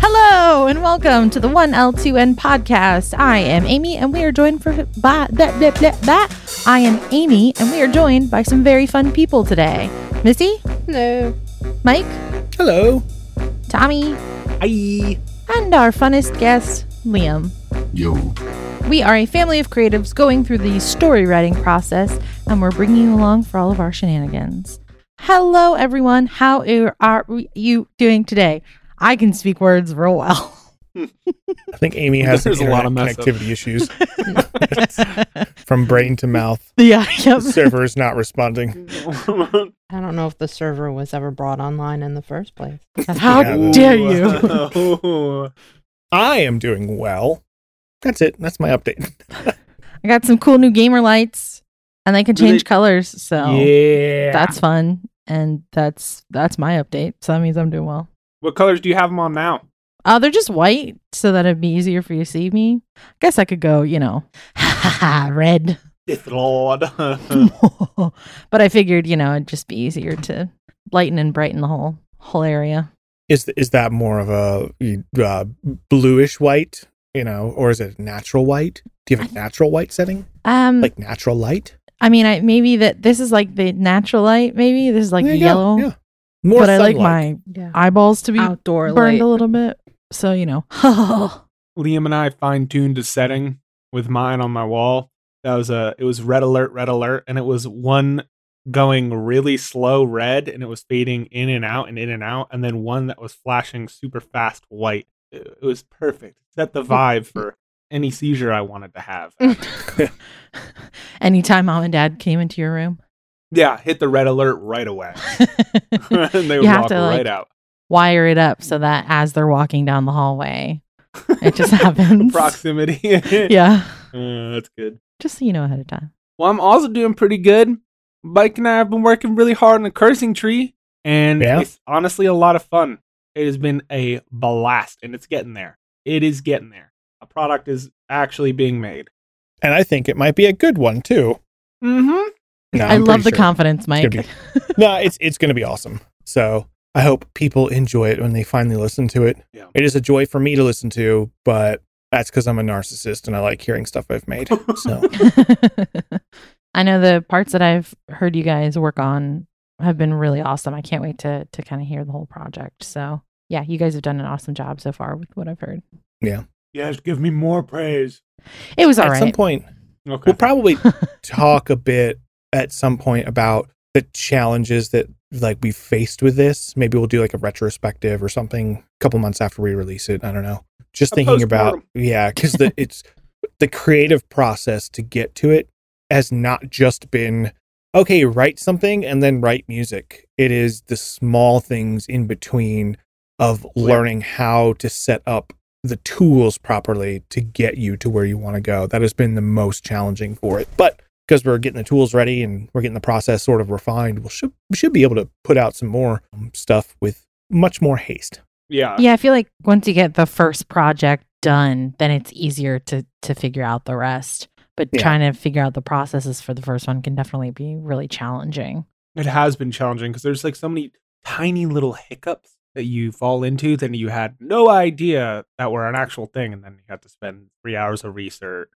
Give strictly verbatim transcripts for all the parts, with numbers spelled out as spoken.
Hello and welcome to the one L two N Podcast. I am Amy and we are joined for by that that I am Amy and we are joined by some very fun people today. Missy? Hello. Mike? Hello. Tommy? Hi. And our funnest guest, Liam. Yo. We are a family of creatives going through the story writing process, and we're bringing you along for all of our shenanigans. Hello, everyone. How are you doing today? I can speak words real well. I think Amy has a lot of connectivity issues. From brain to mouth. Yeah, yep. The server is not responding. I don't know if the server was ever brought online in the first place. How yeah, dare you? I am doing well. That's it. That's my update. I got some cool new gamer lights, and they can change colors. So yeah, that's fun, and that's that's my update. So that means I'm doing well. What colors do you have them on now? Uh, they're just white, so that it'd be easier for you to see me. I guess I could go, you know, red. Yes, Lord. But I figured, you know, it'd just be easier to lighten and brighten the whole whole area. Is is that more of a uh, bluish white? You know, or is it natural white? Do you have a natural white setting? Um, like natural light? I mean, I maybe that this is like the natural light. Maybe this is like yellow. Go. Yeah, more. But sunlight. I like my yeah. eyeballs to be outdoor burned light. A little bit. So you know, Liam and I fine tuned a setting with mine on my wall. That was a. It was red alert, red alert, and it was one going really slow red, and it was fading in and out and in and out, and then one that was flashing super fast white. It was perfect. Set the vibe for any seizure I wanted to have. Anytime mom and dad came into your room? Yeah, hit the red alert right away. And they would walk to, right like, out. Wire it up so that as they're walking down the hallway, it just happens. Proximity. Yeah. Uh, that's good. Just so you know ahead of time. Well, I'm also doing pretty good. Mike and I have been working really hard on the cursing tree, and yeah. It's honestly a lot of fun. It has been a blast, and it's getting there. It is getting there. A product is actually being made. And I think it might be a good one, too. Mm-hmm. No, I love the sure confidence, Mike. Be, no, it's it's going to be awesome. So I hope people enjoy it when they finally listen to it. Yeah. It is a joy for me to listen to, but that's because I'm a narcissist, and I like hearing stuff I've made. So I know the parts that I've heard you guys work on have been really awesome. I can't wait to to kind of hear the whole project. So yeah, you guys have done an awesome job so far with what I've heard. Yeah. Yes, give me more praise. It was all at right. At some point, okay. We'll probably talk a bit at some point about the challenges that like we faced with this. Maybe we'll do like a retrospective or something a couple months after we release it. I don't know. Just a thinking post-mortem. About, yeah, because the, it's the creative process to get to it has not just been, okay, write something and then write music. It is the small things in between of learning how to set up the tools properly to get you to where you want to go. That has been the most challenging for it. But because we're getting the tools ready and we're getting the process sort of refined, we should, we should be able to put out some more stuff with much more haste. Yeah. Yeah, I feel like once you get the first project done, then it's easier to to figure out the rest. But yeah. Trying to figure out the processes for the first one can definitely be really challenging. It has been challenging because there's like so many tiny little hiccups that you fall into that you had no idea that were an actual thing. And then you have to spend three hours of research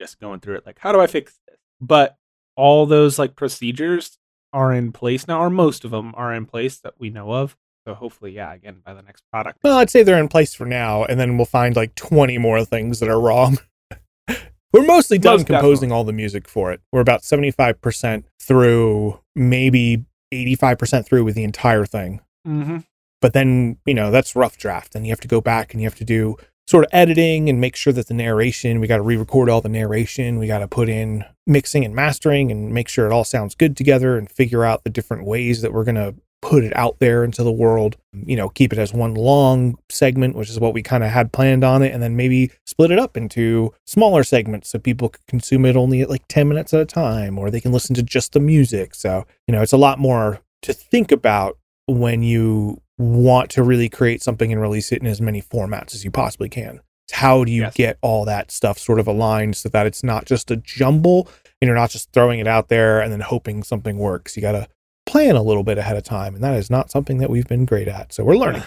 just going through it. Like, how do I fix this? But all those like procedures are in place now, or most of them are in place that we know of. So hopefully, yeah, again, by the next product. Well, I'd say they're in place for now. And then we'll find like twenty more things that are wrong. We're mostly done Most composing definitely. all the music for it. We're about seventy-five percent through, maybe eighty-five percent through with the entire thing. Mm-hmm. But then, you know, that's rough draft. And you have to go back and you have to do sort of editing and make sure that the narration, we got to re-record all the narration. We got to put in mixing and mastering and make sure it all sounds good together and figure out the different ways that we're going to put it out there into the world, you know, keep it as one long segment, which is what we kind of had planned on it. And then maybe split it up into smaller segments so people can consume it only at like ten minutes at a time, or they can listen to just the music. So, you know, it's a lot more to think about when you want to really create something and release it in as many formats as you possibly can. How do you yes. get all that stuff sort of aligned so that it's not just a jumble and you're not just throwing it out there and then hoping something works? You got to plan a little bit ahead of time, and that is not something that we've been great at. So we're learning.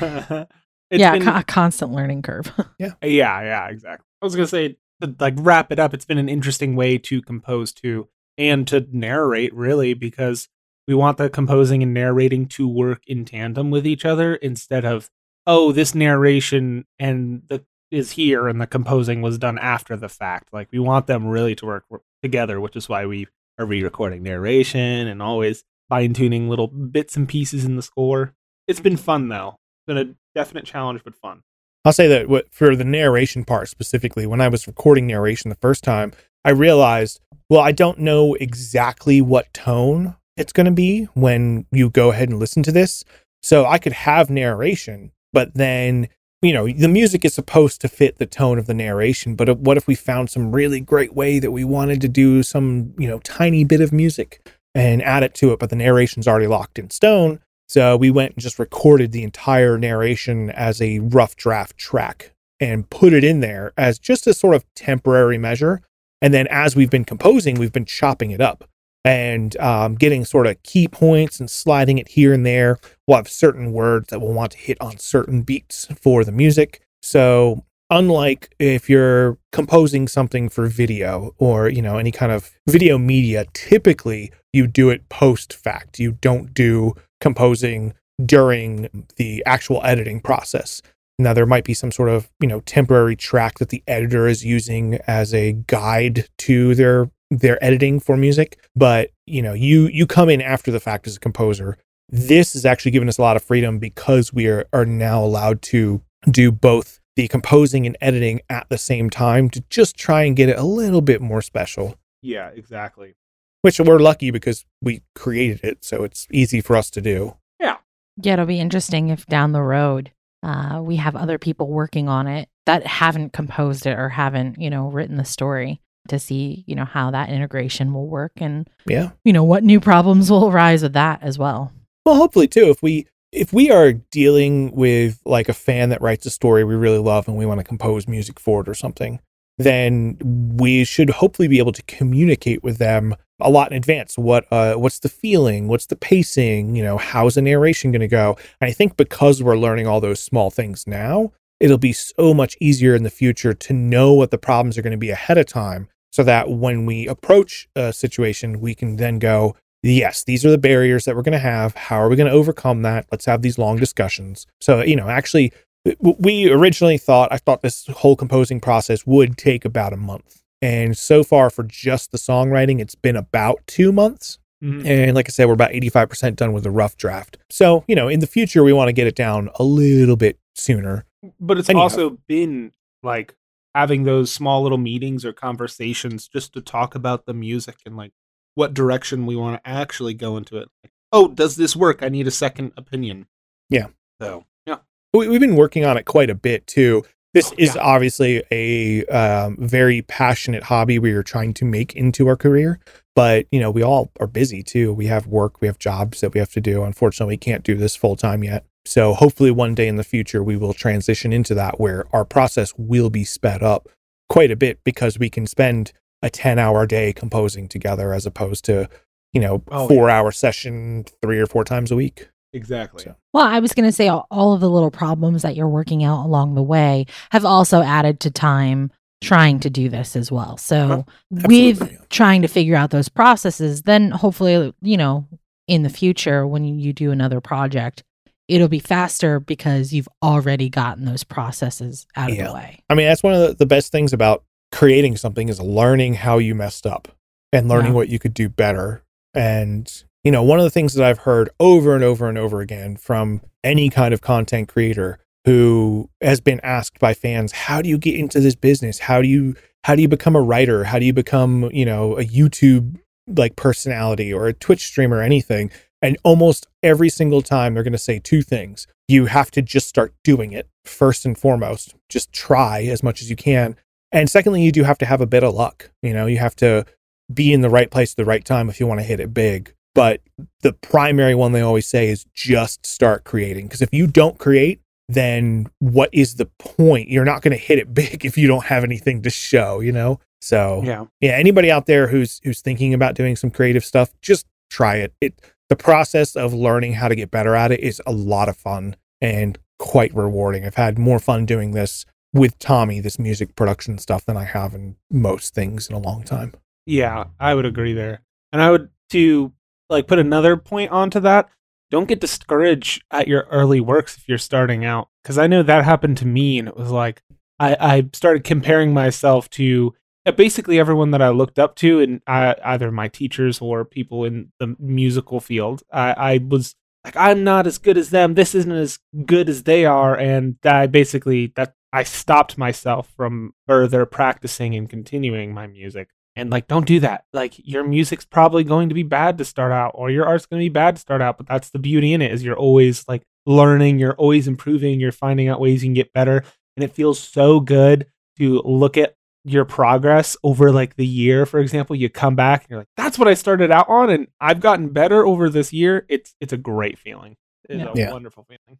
It's yeah, been, a constant learning curve. yeah, yeah, yeah, exactly. I was gonna say, to, like, wrap it up. It's been an interesting way to compose to and to narrate, really, because we want the composing and narrating to work in tandem with each other instead of, oh, this narration and the is here and the composing was done after the fact. Like, we want them really to work together, which is why we are re-recording narration and always fine-tuning little bits and pieces in the score. It's been fun, though. It's been a definite challenge, but fun. I'll say that for the narration part specifically, when I was recording narration the first time, I realized, well, I don't know exactly what tone it's going to be when you go ahead and listen to this. So I could have narration, but then, you know, the music is supposed to fit the tone of the narration. But what if we found some really great way that we wanted to do some, you know, tiny bit of music and add it to it, but the narration's already locked in stone. So we went and just recorded the entire narration as a rough draft track and put it in there as just a sort of temporary measure. And then as we've been composing, we've been chopping it up and um, getting sort of key points and sliding it here and there. We'll have certain words that we'll want to hit on certain beats for the music. So unlike if you're composing something for video or, you know, any kind of video media, typically you do it post-fact. You don't do composing during the actual editing process. Now, there might be some sort of, you know, temporary track that the editor is using as a guide to their their editing for music. But, you know, you you come in after the fact as a composer. This has actually given us a lot of freedom because we are, are now allowed to do both the composing and editing at the same time to just try and get it a little bit more special. Yeah, exactly. Which we're lucky because we created it, so it's easy for us to do. Yeah. Yeah, it'll be interesting if down the road uh, we have other people working on it that haven't composed it or haven't, you know, written the story, to see, you know, how that integration will work and, yeah, you know, what new problems will arise with that as well. Well, hopefully, too, if we if we are dealing with, like, a fan that writes a story we really love and we want to compose music for it or something, then we should hopefully be able to communicate with them a lot in advance. What uh, what's the feeling? What's the pacing? You know, how's the narration going to go? And I think because we're learning all those small things now, it'll be so much easier in the future to know what the problems are going to be ahead of time, so that when we approach a situation, we can then go, yes, these are the barriers that we're going to have. How are we going to overcome that? Let's have these long discussions. So, you know, actually, we originally thought, I thought this whole composing process would take about a month. And so far for just the songwriting, it's been about two months. Mm-hmm. And like I said, we're about eighty-five percent done with the rough draft. So, you know, in the future, we want to get it down a little bit sooner. But it's Anyhow. also been like having those small little meetings or conversations just to talk about the music and, like, what direction we want to actually go into it. Like, oh, does this work? I need a second opinion. Yeah. So, yeah. We, we've been working on it quite a bit, too. This oh, is yeah. obviously a um, very passionate hobby we are trying to make into our career. But, you know, we all are busy, too. We have work. We have jobs that we have to do. Unfortunately, we can't do this full time yet. So hopefully one day in the future, we will transition into that where our process will be sped up quite a bit because we can spend a ten hour day composing together as opposed to, you know, oh, four yeah. hour session three or four times a week. Exactly. So. Well, I was going to say all, all of the little problems that you're working out along the way have also added to time trying to do this as well. So huh? with yeah. trying to figure out those processes, then hopefully, you know, in the future, when you do another project, it'll be faster because you've already gotten those processes out of yeah. the way. I mean, that's one of the, the best things about creating something is learning how you messed up and learning yeah. what you could do better. And, you know, one of the things that I've heard over and over and over again from any kind of content creator who has been asked by fans, how do you get into this business? How do you, how do you become a writer? How do you become, you know, a YouTube like personality or a Twitch streamer or anything? And almost every single time they're going to say two things. You have to just start doing it first and foremost. Just try as much as you can. And secondly, you do have to have a bit of luck. You know, you have to be in the right place at the right time if you want to hit it big. But the primary one they always say is just start creating. Because if you don't create, then what is the point? You're not going to hit it big if you don't have anything to show, you know? So yeah, yeah anybody out there who's who's thinking about doing some creative stuff, just try it. It the process of learning how to get better at it is a lot of fun and quite rewarding. I've had more fun doing this with Tommy, this music production stuff, than I have in most things in a long time. Yeah, I would agree there. And I would, to like put another point onto that, don't get discouraged at your early works if you're starting out. Because I know that happened to me, and it was like, I, I started comparing myself to basically everyone that I looked up to, and I, either my teachers or people in the musical field. I, I was like, I'm not as good as them. This isn't as good as they are. And I basically, that I stopped myself from further practicing and continuing my music. And like, don't do that. Like, your music's probably going to be bad to start out, or your art's going to be bad to start out. But that's the beauty in it, is you're always like learning, you're always improving, you're finding out ways you can get better. And it feels so good to look at your progress over like the year, for example. You come back and you're like, that's what I started out on, and I've gotten better over this year. It's it's a great feeling. It's yeah. a yeah. wonderful feeling.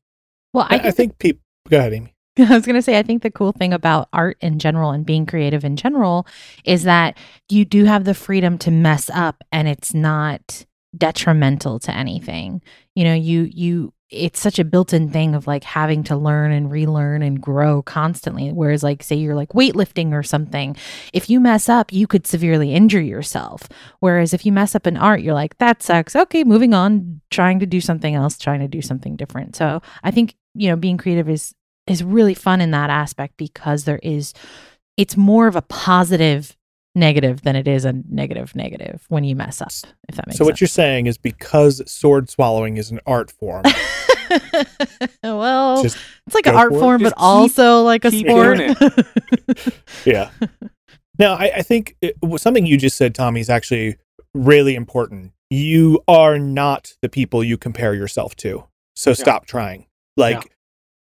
Well, I, I think, think people... Go ahead, Amy. I was going to say, I think the cool thing about art in general and being creative in general is that you do have the freedom to mess up, and it's not detrimental to anything. You know, you you it's such a built-in thing of like having to learn and relearn and grow constantly. Whereas like, say you're like weightlifting or something, if you mess up, you could severely injure yourself. Whereas if you mess up in art, you're like, that sucks. Okay, moving on, trying to do something else, trying to do something different. So I think, you know, being creative is is really fun in that aspect, because there is, it's more of a positive negative than it is a negative negative when you mess up, if that makes sense. So what sense. You're saying is, because sword swallowing is an art form. Well, it's like an art form, it. but keep, also like a sport. Yeah. Now, I, I think it, something you just said, Tommy, is actually really important. You are not the people you compare yourself to. So yeah. stop trying. Like, yeah.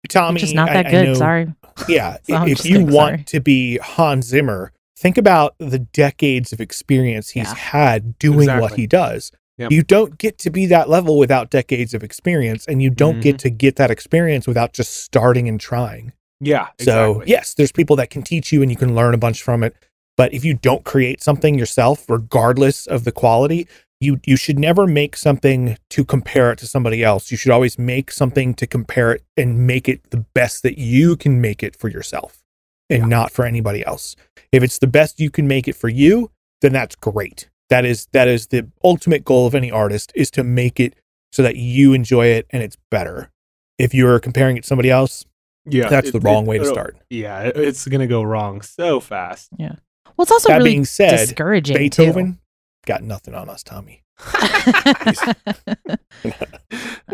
Tommy, it's just not that I, good. I know, sorry. Yeah. so if you kidding, want sorry. to be Hans Zimmer, think about the decades of experience he's yeah. had doing exactly. what he does. Yep. You don't get to be that level without decades of experience, and you don't mm-hmm. get to get that experience without just starting and trying. Yeah. So exactly. yes, there's people that can teach you and you can learn a bunch from it. But if you don't create something yourself, regardless of the quality, You you should never make something to compare it to somebody else. You should always make something to compare it and make it the best that you can make it for yourself, and yeah. not for anybody else. If it's the best you can make it for you, then that's great. That is that is the ultimate goal of any artist, is to make it so that you enjoy it and it's better. If you're comparing it to somebody else, yeah, that's it, the wrong it, way to start. Yeah, it, it's going to go wrong so fast. Yeah. Well, it's also that really being said, discouraging. Beethoven. Too. Got nothing on us, Tommy. I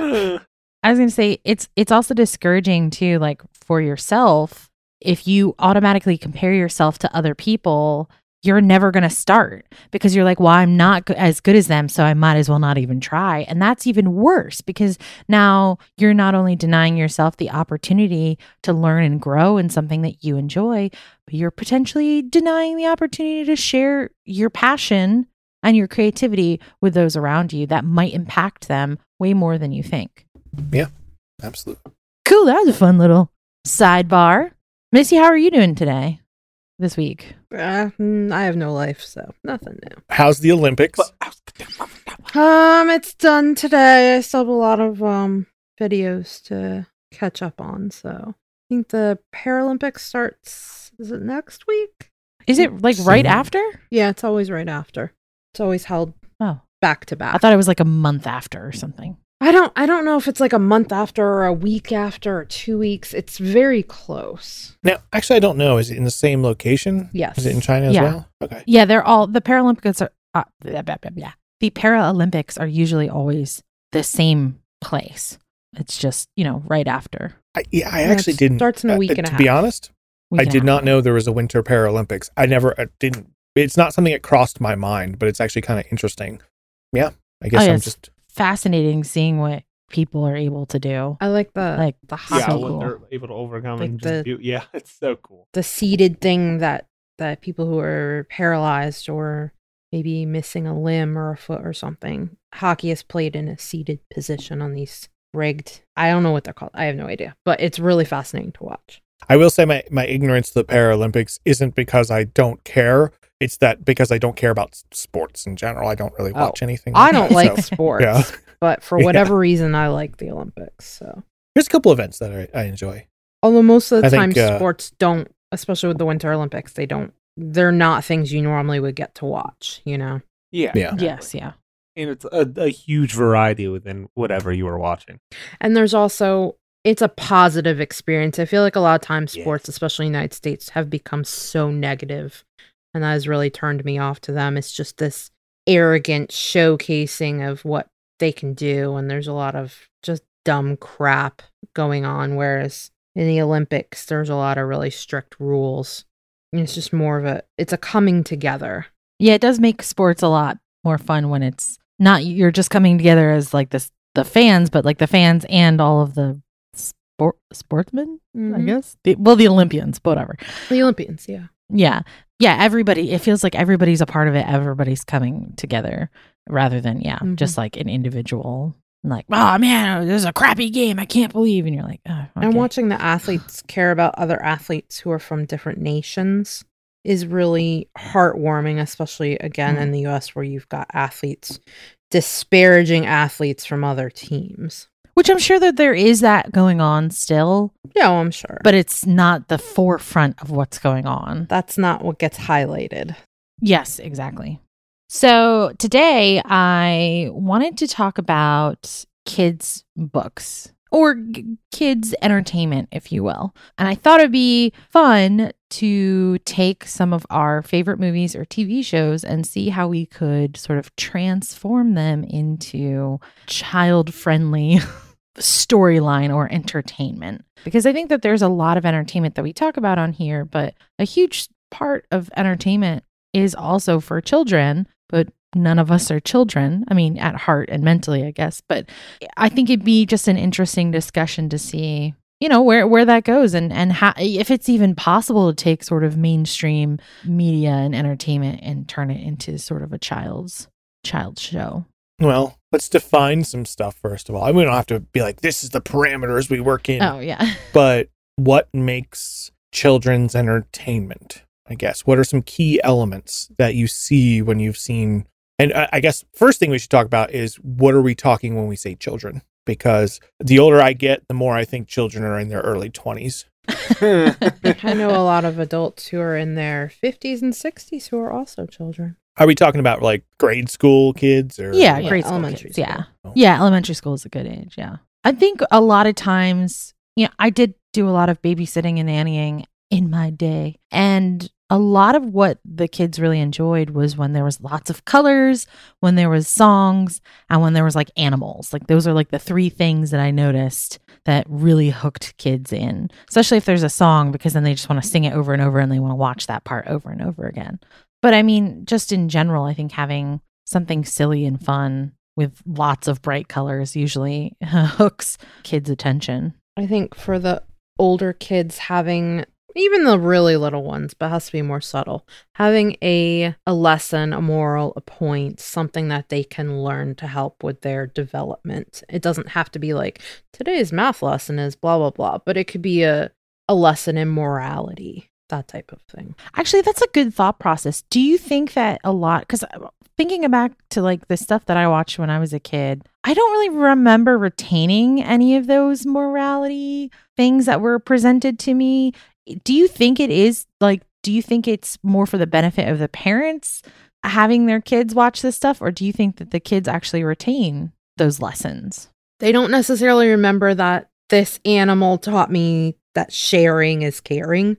was going to say, it's it's also discouraging too, like for yourself. If you automatically compare yourself to other people, you're never going to start, because you're like, well, I'm not go- as good as them, so I might as well not even try. And that's even worse, because now you're not only denying yourself the opportunity to learn and grow in something that you enjoy, but you're potentially denying the opportunity to share your passion and your creativity with those around you that might impact them way more than you think. Yeah, absolutely. Cool. That was a fun little sidebar. Missy, how are you doing today, this week? Uh, I have no life, so nothing new. How's the Olympics? Um, it's done today. I still have a lot of um videos to catch up on. So I think the Paralympics starts, is it next week? Is it like right after? Yeah, it's always right after. It's always held oh. back to back. I thought it was like a month after or something. I don't I don't know if it's like a month after or a week after or two weeks. It's very close. Now, actually, I don't know. Is it in the same location? Yes. Is it in China yeah. as well? Okay. Yeah, they're all, the Paralympics are, uh, blah, blah, blah, blah. the Paralympics are usually always the same place. It's just, you know, right after. I, yeah, I and actually didn't. It starts in a week uh, and a half. To be honest, I did not know there was a Winter Paralympics. I never, I didn't. It's not something that crossed my mind, but it's actually kind of interesting. Yeah, I guess oh, yeah, I'm just fascinating seeing what people are able to do. I like the like the yeah, so when cool. they're able to overcome like and the, just do. Yeah, it's so cool. The seated thing that that people who are paralyzed or maybe missing a limb or a foot or something. Hockey is played in a seated position on these rigged. I don't know what they're called. I have no idea, but it's really fascinating to watch. I will say my my ignorance to the Paralympics isn't because I don't care. It's that because I don't care about sports in general. I don't really watch oh, anything. Like I don't that, like so, sports, yeah. but for whatever yeah. reason, I like the Olympics. So there's a couple events that I, I enjoy. Although most of the I time think, uh, sports don't, especially with the Winter Olympics, they don't, they're not things you normally would get to watch, you know? Yeah. yeah. Exactly. Yes. Yeah. And it's a, a huge variety within whatever you are watching. And there's also, it's a positive experience. I feel like a lot of times sports, yes. especially in the United States, have become so negative, and that has really turned me off to them. It's just this arrogant showcasing of what they can do, and there's a lot of just dumb crap going on, whereas in the Olympics, there's a lot of really strict rules, and it's just more of a, it's a coming together. Yeah, it does make sports a lot more fun when it's not, you're just coming together as like this, the fans, but like the fans and all of the sport, sportsmen, mm-hmm. I guess. The, well, the Olympians, but whatever. The Olympians, yeah. Yeah. Yeah, everybody, it feels like everybody's a part of it. Everybody's coming together rather than, yeah, mm-hmm. just like an individual. Like, oh man, this is a crappy game. I can't believe. And you're like, oh, okay. And watching the athletes care about other athletes who are from different nations is really heartwarming, especially again mm-hmm. in the U S where you've got athletes disparaging athletes from other teams. Which I'm sure that there is that going on still. Yeah, well, I'm sure. But it's not the forefront of what's going on. That's not what gets highlighted. Yes, exactly. So today I wanted to talk about kids' books or g- kids' entertainment, if you will. And I thought it'd be fun to take some of our favorite movies or T V shows and see how we could sort of transform them into child-friendly storyline or entertainment. Because I think that there's a lot of entertainment that we talk about on here, but a huge part of entertainment is also for children. But none of us are children, I mean, at heart and mentally, I guess. But I think it'd be just an interesting discussion to see, you know, where, where that goes and, and how, if it's even possible to take sort of mainstream media and entertainment and turn it into sort of a child's child show. Well, let's define some stuff, first of all. I mean, we don't have to be like, this is the parameters we work in. Oh, yeah. But what makes children's entertainment? I guess, what are some key elements that you see when you've seen, and I guess first thing we should talk about is what are we talking when we say children? Because the older I get, the more I think children are in their early twenties. I know a lot of adults who are in their fifties and sixties who are also children. Are we talking about like grade school kids or yeah, like grade elementary school kids, school? Yeah. Oh. Yeah, elementary school is a good age, yeah. I think a lot of times, you know, I did do a lot of babysitting and nannying in my day, and a lot of what the kids really enjoyed was when there was lots of colors, when there was songs, and when there was like animals. Like those are like the three things that I noticed that really hooked kids in, especially if there's a song, because then they just want to sing it over and over and they want to watch that part over and over again. But I mean, just in general, I think having something silly and fun with lots of bright colors usually hooks kids' attention. I think for the older kids, having even the really little ones, but has to be more subtle. Having a a lesson, a moral, a point, something that they can learn to help with their development. It doesn't have to be like, today's math lesson is blah, blah, blah. But it could be a, a lesson in morality, that type of thing. Actually, that's a good thought process. Do you think that a lot, because thinking back to like the stuff that I watched when I was a kid, I don't really remember retaining any of those morality things that were presented to me. Do you think it is like, do you think it's more for the benefit of the parents having their kids watch this stuff? Or do you think that the kids actually retain those lessons? They don't necessarily remember that this animal taught me that sharing is caring,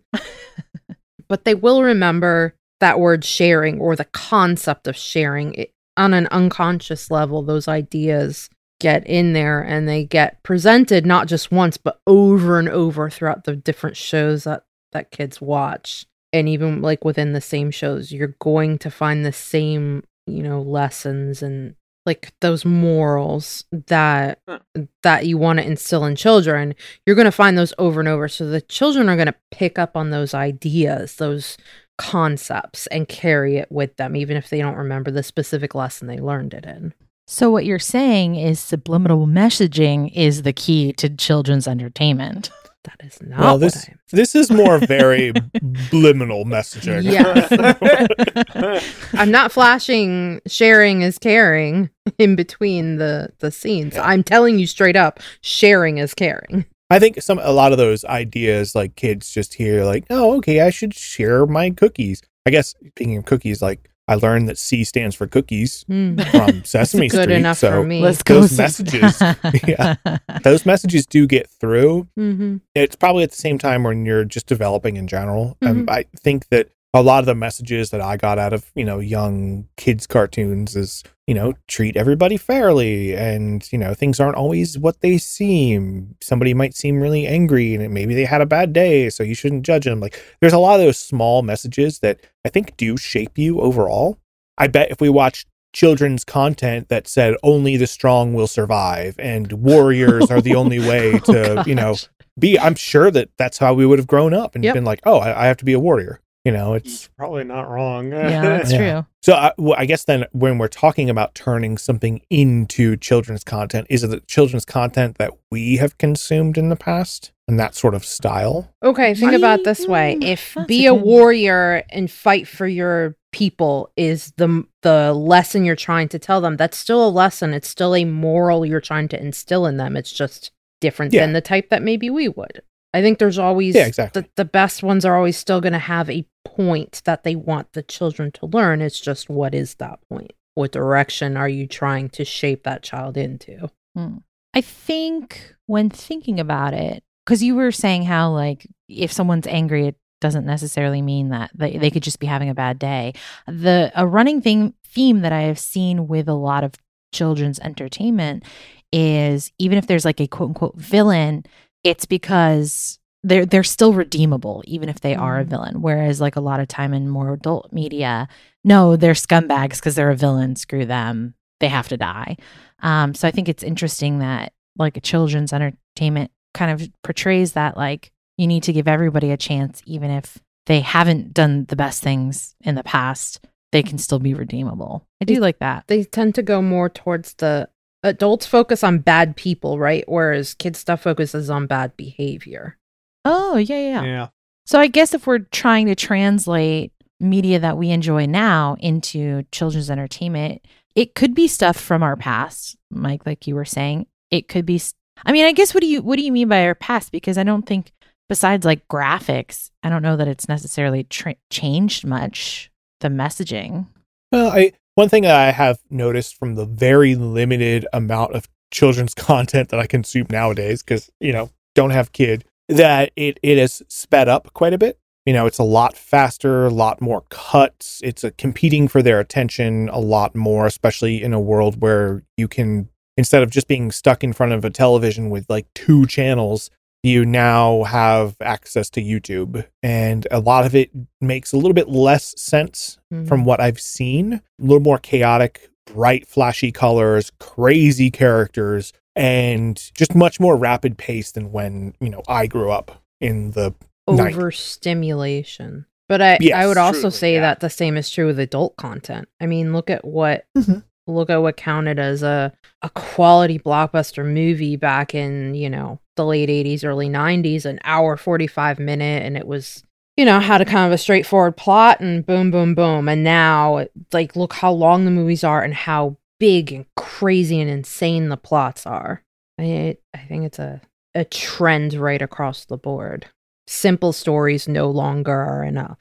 but they will remember that word sharing or the concept of sharing it, on an unconscious level. Those ideas get in there and they get presented not just once but over and over throughout the different shows that that kids watch, and even like within the same shows you're going to find the same, you know, lessons and like those morals that huh. that you want to instill in children. You're going to find those over and over, so the children are going to pick up on those ideas, those concepts, and carry it with them even if they don't remember the specific lesson they learned it in. So what you're saying is subliminal messaging is the key to children's entertainment. That is not well, this, what I'm... This is more very liminal messaging. Yes. I'm not flashing sharing is caring in between the, the scenes. Yeah. I'm telling you straight up, sharing is caring. I think some a lot of those ideas, like kids just hear like, oh, okay, I should share my cookies. I guess speaking of cookies, like I learned that C stands for cookies mm. from Sesame Street. Good enough so for me. Let's those go messages, yeah, those messages do get through. Mm-hmm. It's probably at the same time when you're just developing in general. Mm-hmm. Um, I think that a lot of the messages that I got out of, you know, young kids' cartoons is, you know, treat everybody fairly and, you know, things aren't always what they seem. Somebody might seem really angry and maybe they had a bad day, so you shouldn't judge them. Like, there's a lot of those small messages that I think do shape you overall. I bet if we watched children's content that said only the strong will survive and warriors are the only way to, oh, you know, be, I'm sure that that's how we would have grown up and yep. been like, oh, I, I have to be a warrior. You know, it's probably not wrong. Yeah, that's yeah. true. So I, well, I guess then when we're talking about turning something into children's content, is it the children's content that we have consumed in the past and that sort of style? Okay, think about this way. If be a warrior and fight for your people is the the lesson you're trying to tell them, that's still a lesson. It's still a moral you're trying to instill in them. It's just different yeah. than the type that maybe we would. I think there's always yeah, exactly. the, the best ones are always still going to have a point that they want the children to learn. It's just, what is that point? What direction are you trying to shape that child into? Hmm. I think when thinking about it, because you were saying how, like, if someone's angry, it doesn't necessarily mean that they, they could just be having a bad day. The a running thing, theme that I have seen with a lot of children's entertainment is even if there's like a quote unquote villain, it's because they're they're still redeemable, even if they are a villain. Whereas, like, a lot of time in more adult media, no, they're scumbags because they're a villain. Screw them. They have to die. Um, so I think it's interesting that, like, a children's entertainment kind of portrays that, like, you need to give everybody a chance, even if they haven't done the best things in the past, they can still be redeemable. I do they, like that. They tend to go more towards the... Adults focus on bad people, right? Whereas kids' stuff focuses on bad behavior. Oh, yeah, yeah, yeah. So I guess if we're trying to translate media that we enjoy now into children's entertainment, it could be stuff from our past, Mike, like you were saying. It could be. St- I mean, I guess what do you what do you mean by our past? Because I don't think, besides like graphics, I don't know that it's necessarily tra- changed much the messaging. Well, I. One thing that I have noticed from the very limited amount of children's content that I consume nowadays, because, you know, don't have kid, that it, it has sped up quite a bit. You know, it's a lot faster, a lot more cuts. It's a competing for their attention a lot more, especially in a world where you can, instead of just being stuck in front of a television with like two channels, you now have access to YouTube. And a lot of it makes a little bit less sense mm-hmm. from what I've seen. A little more chaotic, bright, flashy colors, crazy characters, and just much more rapid pace than when, you know, I grew up in the overstimulation. nineties. But I, yes, I would also truly, say yeah. that the same is true with adult content. I mean, look at what mm-hmm. look at what counted as a, a quality blockbuster movie back in, you know, the late eighties, early nineties, an hour, forty-five minute, and it was, you know, had a kind of a straightforward plot and boom, boom, boom. And now, like, look how long the movies are and how big and crazy and insane the plots are. I, it, I think it's a, a trend right across the board. Simple stories no longer are enough.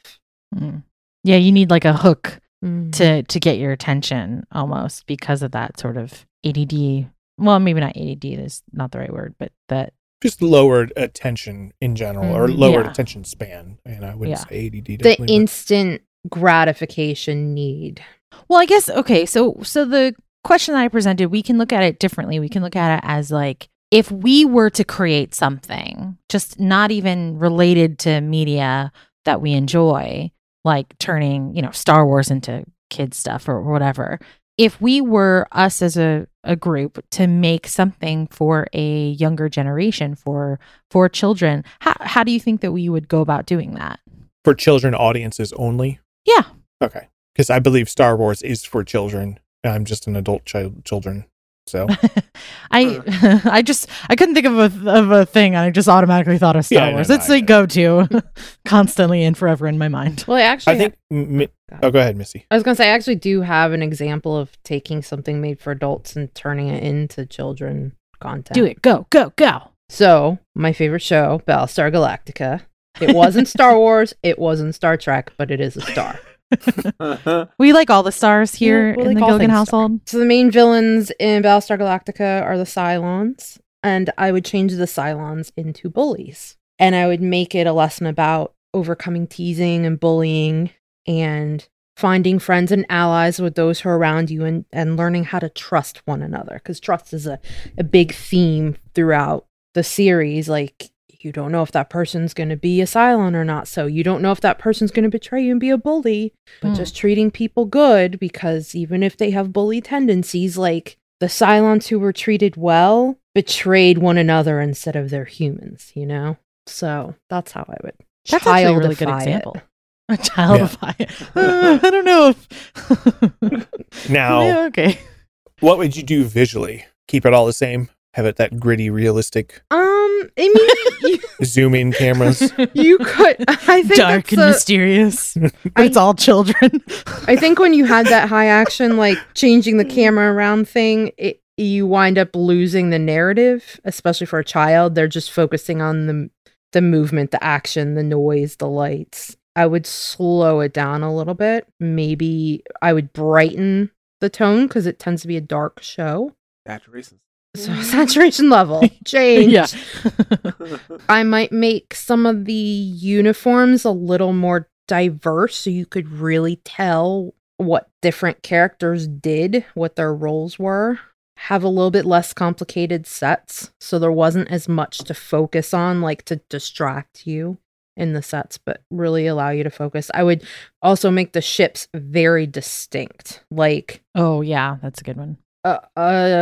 Mm. Yeah, you need like a hook mm-hmm. to, to get your attention almost because of that sort of A D D. Well, maybe not A D D is not the right word, but that just lowered attention in general mm, or lowered yeah. attention span. And I wouldn't yeah. say A D D. The instant but... gratification need. Well, I guess. OK, so so the question that I presented, we can look at it differently. We can look at it as like if we were to create something just not even related to media that we enjoy, like turning, you know, Star Wars into kids stuff or whatever. If we were us as a, a group to make something for a younger generation, for for children, how how do you think that we would go about doing that? For children audiences only? Yeah. Okay. Because I believe Star Wars is for children. I'm just an adult child children. So I uh. I just I couldn't think of a of a thing, and I just automatically thought of Star yeah, Wars. No, no, it's no, a go to constantly and forever in my mind. Well, I actually I think ha- mi- Oh, go ahead, Missy. I was going to say I actually do have an example of taking something made for adults and turning it into children content. Do it. Go, go, go. So, my favorite show, Battlestar Galactica. It wasn't Star Wars, it wasn't Star Trek, but it is a star. We like all the stars here yeah, we'll in like the Gilligan household. Star. So the main villains in Battlestar Galactica are the Cylons, and I would change the Cylons into bullies. And I would make it a lesson about overcoming teasing and bullying and finding friends and allies with those who are around you, and, and learning how to trust one another, because trust is a, a big theme throughout the series. Like, you don't know if that person's going to be a Cylon or not. So you don't know if that person's going to betray you and be a bully, but mm. just treating people good, because even if they have bully tendencies, like the Cylons who were treated well betrayed one another instead of their humans, you know? So that's how I would. That's actually a really good example. A childify yeah. it. Uh, I don't know. If now, yeah, okay. What would you do visually? Keep it all the same? Have it that gritty, realistic? Um, I mean, you, zoom in cameras. You could. I think dark and a, mysterious. But I, it's all children. I think when you had that high action, like changing the camera around thing, it, you wind up losing the narrative, especially for a child. They're just focusing on the the movement, the action, the noise, the lights. I would slow it down a little bit. Maybe I would brighten the tone, because it tends to be a dark show. Saturation. So saturation level change. Yeah. I might make some of the uniforms a little more diverse, so you could really tell what different characters did, what their roles were. Have a little bit less complicated sets, so there wasn't as much to focus on, like to distract you in the sets, but really allow you to focus. I would also make the ships very distinct. Like, oh yeah, that's a good one. Uh,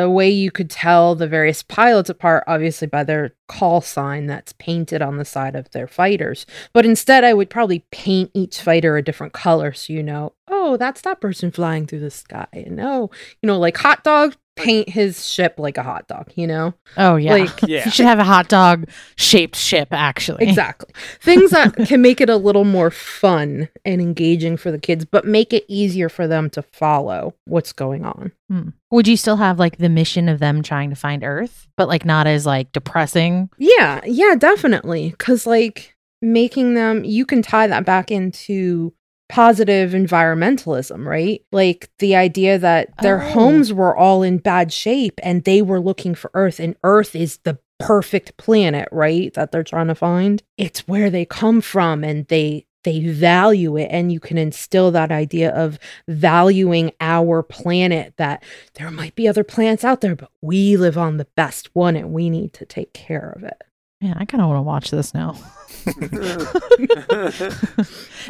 a way you could tell the various pilots apart, obviously by their call sign that's painted on the side of their fighters. But instead, I would probably paint each fighter a different color, so you know, oh, that's that person flying through the sky. And oh, you know, like hot dog, paint his ship like a hot dog, you know? Oh, yeah. Like, yeah. You should have a hot dog shaped ship, actually. Exactly. Things that can make it a little more fun and engaging for the kids, but make it easier for them to follow what's going on. Hmm. Would you still have like the mission of them trying to find Earth, but like not as like depressing? Yeah. Yeah, definitely. Because like making them, you can tie that back into positive environmentalism, right? Like the idea that their oh. homes were all in bad shape and they were looking for Earth, and Earth is the perfect planet, right? That they're trying to find. It's where they come from, and they they value it. And you can instill that idea of valuing our planet, that there might be other planets out there, but we live on the best one and we need to take care of it. Yeah, I kind of want to watch this now.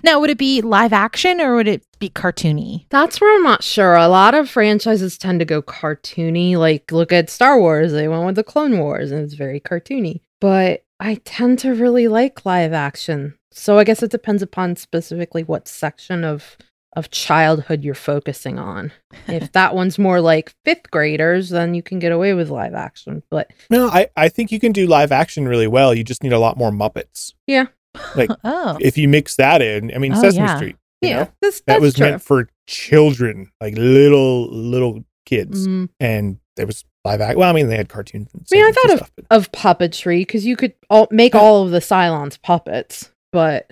Now, would it be live action or would it be cartoony? That's where I'm not sure. A lot of franchises tend to go cartoony. Like, look at Star Wars. They went with the Clone Wars, and it's very cartoony. But I tend to really like live action. So I guess it depends upon specifically what section of, of childhood you're focusing on. If that one's more like fifth graders, then you can get away with live action. But no, I, I think you can do live action really well. You just need a lot more Muppets. Yeah. Like oh. if you mix that in, I mean, oh, Sesame yeah. Street. You yeah. know? That's, that's that was true. Meant for children, like little, little kids. Mm. And there was live action. Well, I mean, they had cartoons. And I mean, I thought of, stuff, but... of puppetry, because you could all make yeah. all of the Cylons puppets, but...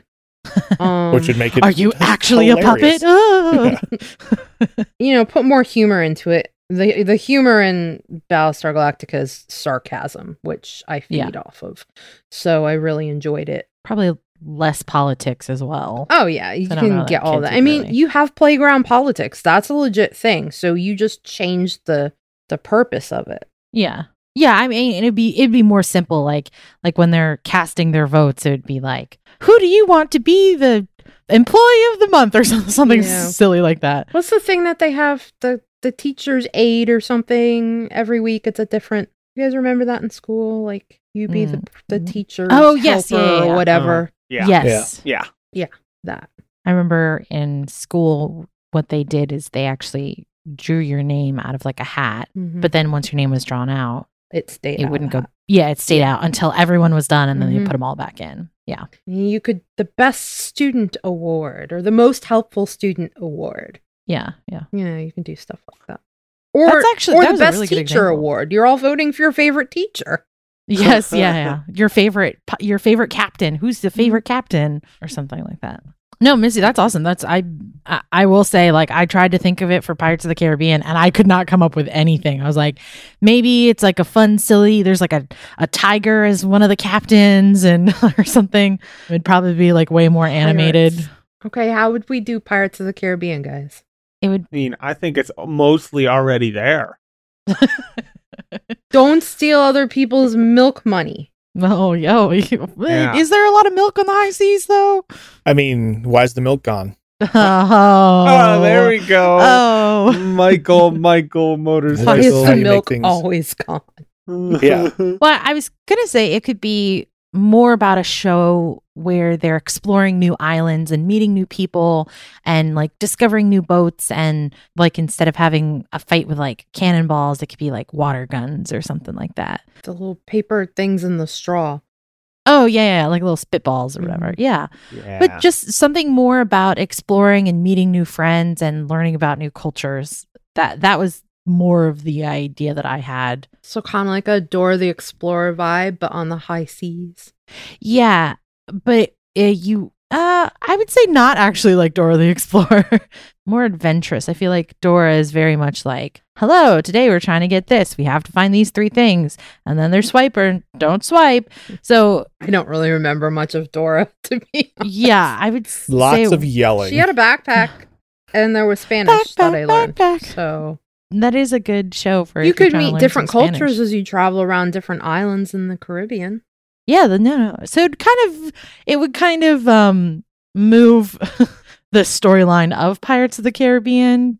um, which would make it are you actually hilarious. A puppet oh. yeah. You know, put more humor into it. The the humor in Battlestar Galactica is sarcasm, which I feed yeah. off of, so I really enjoyed it. Probably less politics as well. Oh yeah, you can get all that. I mean, really. You have playground politics. That's a legit thing, so you just change the the purpose of it. Yeah. Yeah, I mean, it'd be it'd be more simple. Like like when they're casting their votes, it'd be like, "Who do you want to be the employee of the month?" or something yeah. silly like that. What's the thing that they have the the teacher's aide or something every week? It's a different. You guys remember that in school? Like you be mm. the the teacher's oh yes, helper yeah, yeah, yeah. or whatever. Uh, yeah. Yes. Yeah. Yeah. Yeah. That I remember in school. What they did is they actually drew your name out of like a hat. Mm-hmm. But then once your name was drawn out, it stayed it out. It wouldn't go. Yeah, it stayed out until everyone was done. And then mm-hmm. they put them all back in. Yeah. You could, the best student award or the most helpful student award. Yeah. Yeah. Yeah. You can do stuff like that. Or, That's actually, or that the best really teacher award. You're all voting for your favorite teacher. Yes. Yeah. Yeah. Your favorite, your favorite captain. Who's the favorite captain or something like that? No, Missy, that's awesome. That's I, I. I will say, like, I tried to think of it for Pirates of the Caribbean, and I could not come up with anything. I was like, maybe it's like a fun, silly. There's like a, a tiger as one of the captains, and or something. It'd probably be like way more animated. Pirates. Okay, how would we do Pirates of the Caribbean, guys? It would. I mean, I think it's mostly already there. Don't steal other people's milk money. Oh, yo. Yeah. Is there a lot of milk on the high seas, though? I mean, why's the milk gone? Oh, oh there we go. Oh, Michael, Michael, motorcycle. Why is the milk always gone? Yeah. Well, I was going to say it could be more about a show where they're exploring new islands and meeting new people and like discovering new boats, and like instead of having a fight with like cannonballs, it could be like water guns or something like that. The little paper things in the straw. Oh yeah, yeah, like little spitballs or whatever. Yeah. Yeah, but just something more about exploring and meeting new friends and learning about new cultures. That that was more of the idea that I had. So kind of like a Dora the Explorer vibe, but on the high seas. Yeah, but uh, you, uh, I would say not actually like Dora the Explorer. More adventurous. I feel like Dora is very much like, hello, today we're trying to get this. We have to find these three things. And then there's Swiper. Don't swipe. So I don't really remember much of Dora, to be honest. Yeah, I would Lots say. Lots of yelling. She had a backpack and there was Spanish backpack, that I learned. Backpack. So that is a good show for you. Could meet different cultures Spanish. As you travel around different islands in the Caribbean. Yeah, the, no, no. So it kind of it would kind of um, move the storyline of Pirates of the Caribbean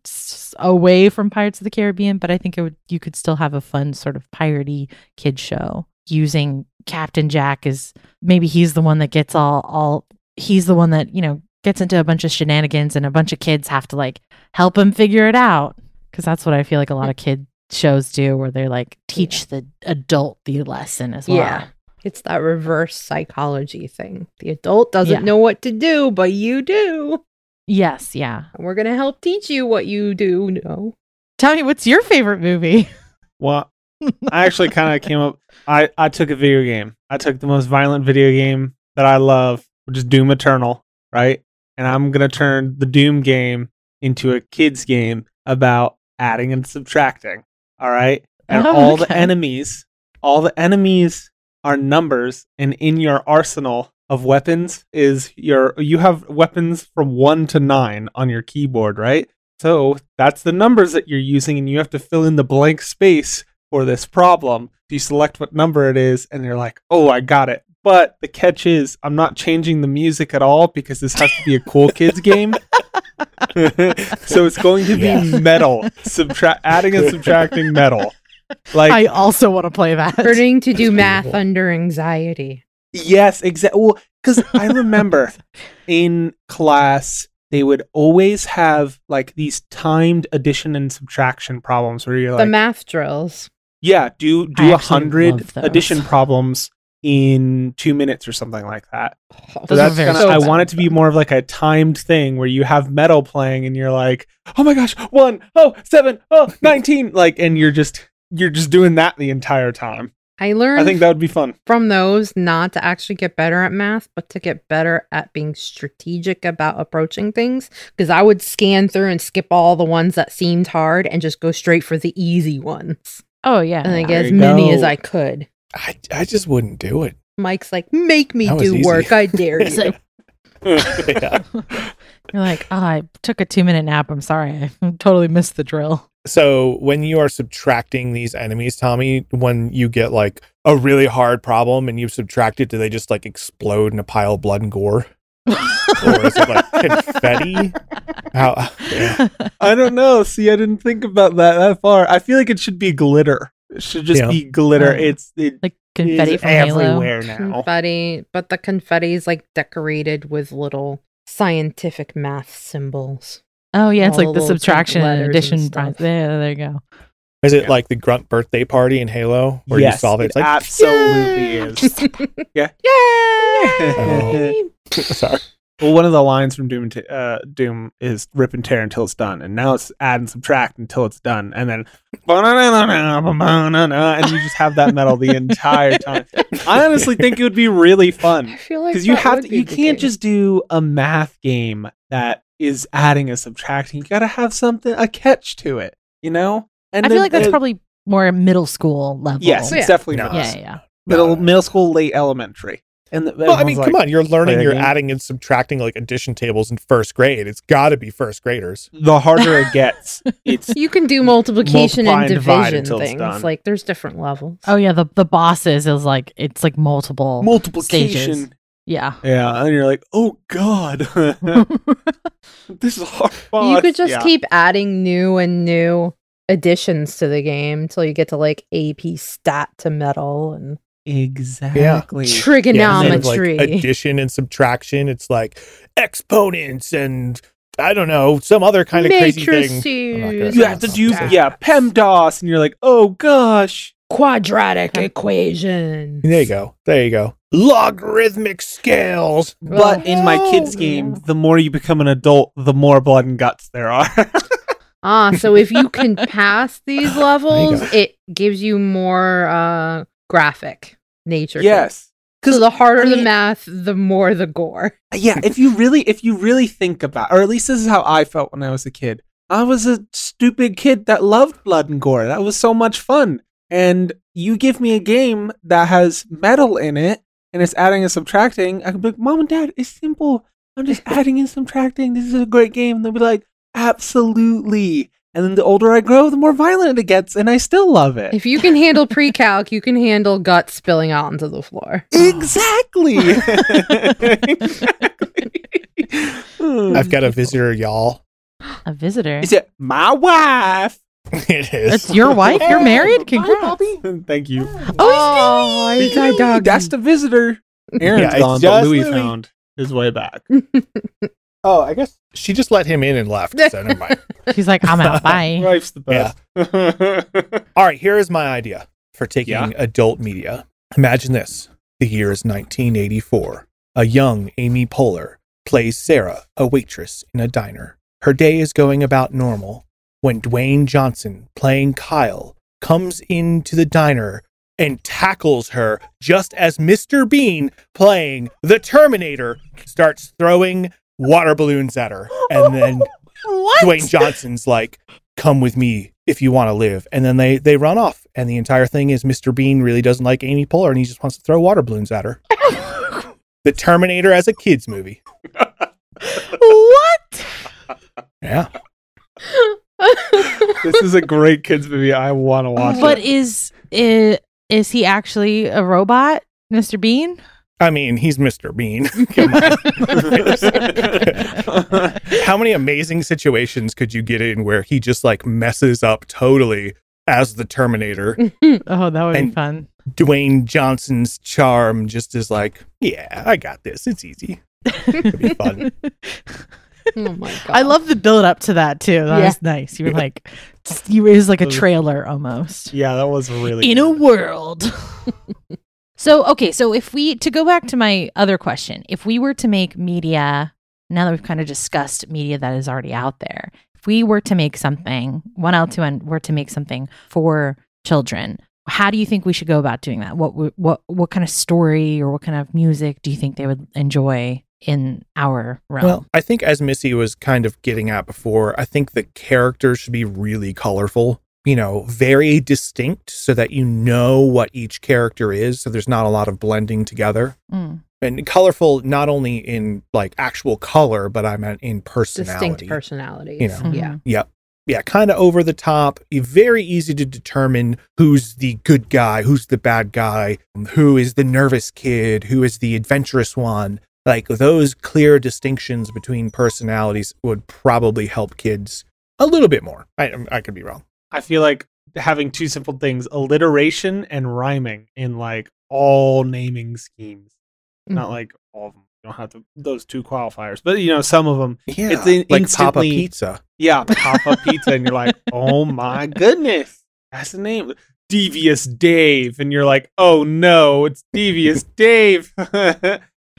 away from Pirates of the Caribbean, but I think it would. You could still have a fun sort of piratey kid show using Captain Jack as maybe he's the one that gets all all. He's the one that you know gets into a bunch of shenanigans, and a bunch of kids have to like help him figure it out. Because that's what I feel like a lot of kid shows do, where they're like, teach yeah. the adult the lesson as well. Yeah, it's that reverse psychology thing. The adult doesn't yeah. know what to do, but you do. Yes, yeah. And we're going to help teach you what you do know. Tell me, what's your favorite movie? Well, I actually kind of came up, I, I took a video game. I took the most violent video game that I love, which is Doom Eternal, right? And I'm going to turn the Doom game into a kid's game about adding and subtracting, all right? And oh, all okay. the enemies, all the enemies are numbers, and in your arsenal of weapons is your, you have weapons from one to nine on your keyboard, right? So that's the numbers that you're using, and you have to fill in the blank space for this problem. You select what number it is, and you're like, oh, I got it. But the catch is, I'm not changing the music at all, because this has to be a cool kids game. So it's going to be yeah. metal, Subtra- adding and subtracting metal. Like I also want to play that. Learning to do math under anxiety. Yes, exactly. Well, because I remember in class they would always have like these timed addition and subtraction problems where you're like the math drills. Yeah, do do a hundred addition problems in two minutes or something like that. Oh, so that's kinda, so I want it to be more of like a timed thing where you have metal playing and you're like, oh my gosh, one, oh, seven, oh, nineteen, like, and you're just you're just doing that the entire time. I learned I think that would be fun. From those, not to actually get better at math, but to get better at being strategic about approaching things. Because I would scan through and skip all the ones that seemed hard and just go straight for the easy ones. Oh yeah. And I get as many go. as I could. I, I just wouldn't do it. Mike's like, make me do easy. work. I dare you. Yeah. You're like, oh, I took a two minute nap. I'm sorry. I totally missed the drill. So when you are subtracting these enemies, Tommy, when you get like a really hard problem and you subtract it, do they just like explode in a pile of blood and gore? Or is it like confetti? How, yeah. I don't know. See, I didn't think about that that far. I feel like it should be glitter. It should just yeah. be glitter. Yeah. It's it like confetti from everywhere Halo. Now. Confetti, but the confetti is like decorated with little scientific math symbols. Oh yeah, it's like the subtraction addition. Yeah, there you go. Is it yeah. like the grunt birthday party in Halo where yes, you solve it? It's it like, absolutely yeah. is. yeah. Yay! Oh. Sorry. Well, one of the lines from Doom t- uh, Doom is rip and tear until it's done, and now it's add and subtract until it's done, and then and you just have that metal the entire time. I honestly think it would be really fun because like you have to, you can't game. just do a math game that is adding and subtracting. You got to have something a catch to it, you know. And I feel like that's probably more middle school level. Yes, so yeah. it's definitely not. Yeah, yeah, yeah. Middle, middle school, late elementary. And the, well, I mean, like, come on, you're learning, you're adding and subtracting like addition tables in first grade. It's got to be first graders. The harder it gets, it's you can do multiplication and division things. Like there's different levels. Oh yeah, the the bosses is like it's like multiple multiplication. Stages. Yeah. Yeah. And you're like, oh, God, this is hard. Boss. You could just yeah. keep adding new and new additions to the game until you get to like A P stat to metal and exactly yeah. trigonometry. Yeah, like addition and subtraction. It's like exponents and I don't know, some other kind of matrices. Crazy thing. You have to do yeah, PEMDAS, and you're like, oh, gosh. Quadratic equation. There you go. There you go. Logarithmic scales. Well, but in my kids' game, yeah. the more you become an adult, the more blood and guts there are. Ah, so if you can pass these levels, it gives you more uh, graphic nature. Yes. Because so the harder I mean, the math, the more the gore. Yeah, if you really, if you really think about, or at least this is how I felt when I was a kid. I was a stupid kid that loved blood and gore. That was so much fun. And you give me a game that has metal in it, and it's adding and subtracting. I could be like, Mom and Dad, it's simple. I'm just adding and subtracting. This is a great game. And they'll be like, absolutely. And then the older I grow, the more violent it gets, and I still love it. If you can handle pre-calc, you can handle guts spilling out onto the floor. Exactly. Exactly. I've got a visitor, y'all. A visitor? Is it my wife? It is. It's your wife? You're married? Congrats. Thank you. Oh, it's Louis. Oh, that's the visitor. Aaron's yeah, gone, but Louis, Louis found his way back. Oh, I guess she just let him in and left. So never mind. She's like, I'm out. Bye. Wife's the best. Yeah. All right, here is my idea for taking yeah. adult media. Imagine this. The year is nineteen eighty-four. A young Amy Poehler plays Sarah, a waitress in a diner. Her day is going about normal when Dwayne Johnson, playing Kyle, comes into the diner and tackles her just as Mister Bean, playing The Terminator, starts throwing water balloons at her. And then Dwayne Johnson's like, come with me if you want to live. And then they, they run off. And the entire thing is Mister Bean really doesn't like Amy Poehler and he just wants to throw water balloons at her. The Terminator as a kids movie. What? Yeah. This is a great kids movie. I want to watch but it. But is, is is he actually a robot, Mister Bean? I mean, he's Mister Bean. Come on. How many amazing situations could you get in where he just like messes up totally as the Terminator? Oh, that would and be fun. Dwayne Johnson's charm just is like, yeah, I got this. It's easy. It'd be fun. Oh my God. I love the build up to that too. That yeah. was nice. You were like, you it was like a trailer almost. Yeah, that was really in good. A world. So okay, so if we to go back to my other question, if we were to make media, now that we've kind of discussed media that is already out there, if we were to make something, one L two N were to make something for children, how do you think we should go about doing that? What what what kind of story or what kind of music do you think they would enjoy in our realm? Well, I think as Missy was kind of getting at before, I think the characters should be really colorful, you know, very distinct so that you know what each character is. So there's not a lot of blending together. Mm. And colorful, not only in like actual color, but I meant in personality. Distinct personalities. You know? Mm-hmm. Yeah. Yep. Yeah, kind of over the top, very easy to determine who's the good guy, who's the bad guy, who is the nervous kid, who is the adventurous one. Like those clear distinctions between personalities would probably help kids a little bit more. I, I could be wrong. I feel like having two simple things, alliteration and rhyming in like all naming schemes, mm-hmm. not like all of them. You don't have to, those two qualifiers, but you know, some of them, yeah, it's in, like Papa Pizza. Yeah, Papa Pizza, and you're like, oh my goodness, that's the name, Devious Dave, and you're like, oh no, it's Devious Dave.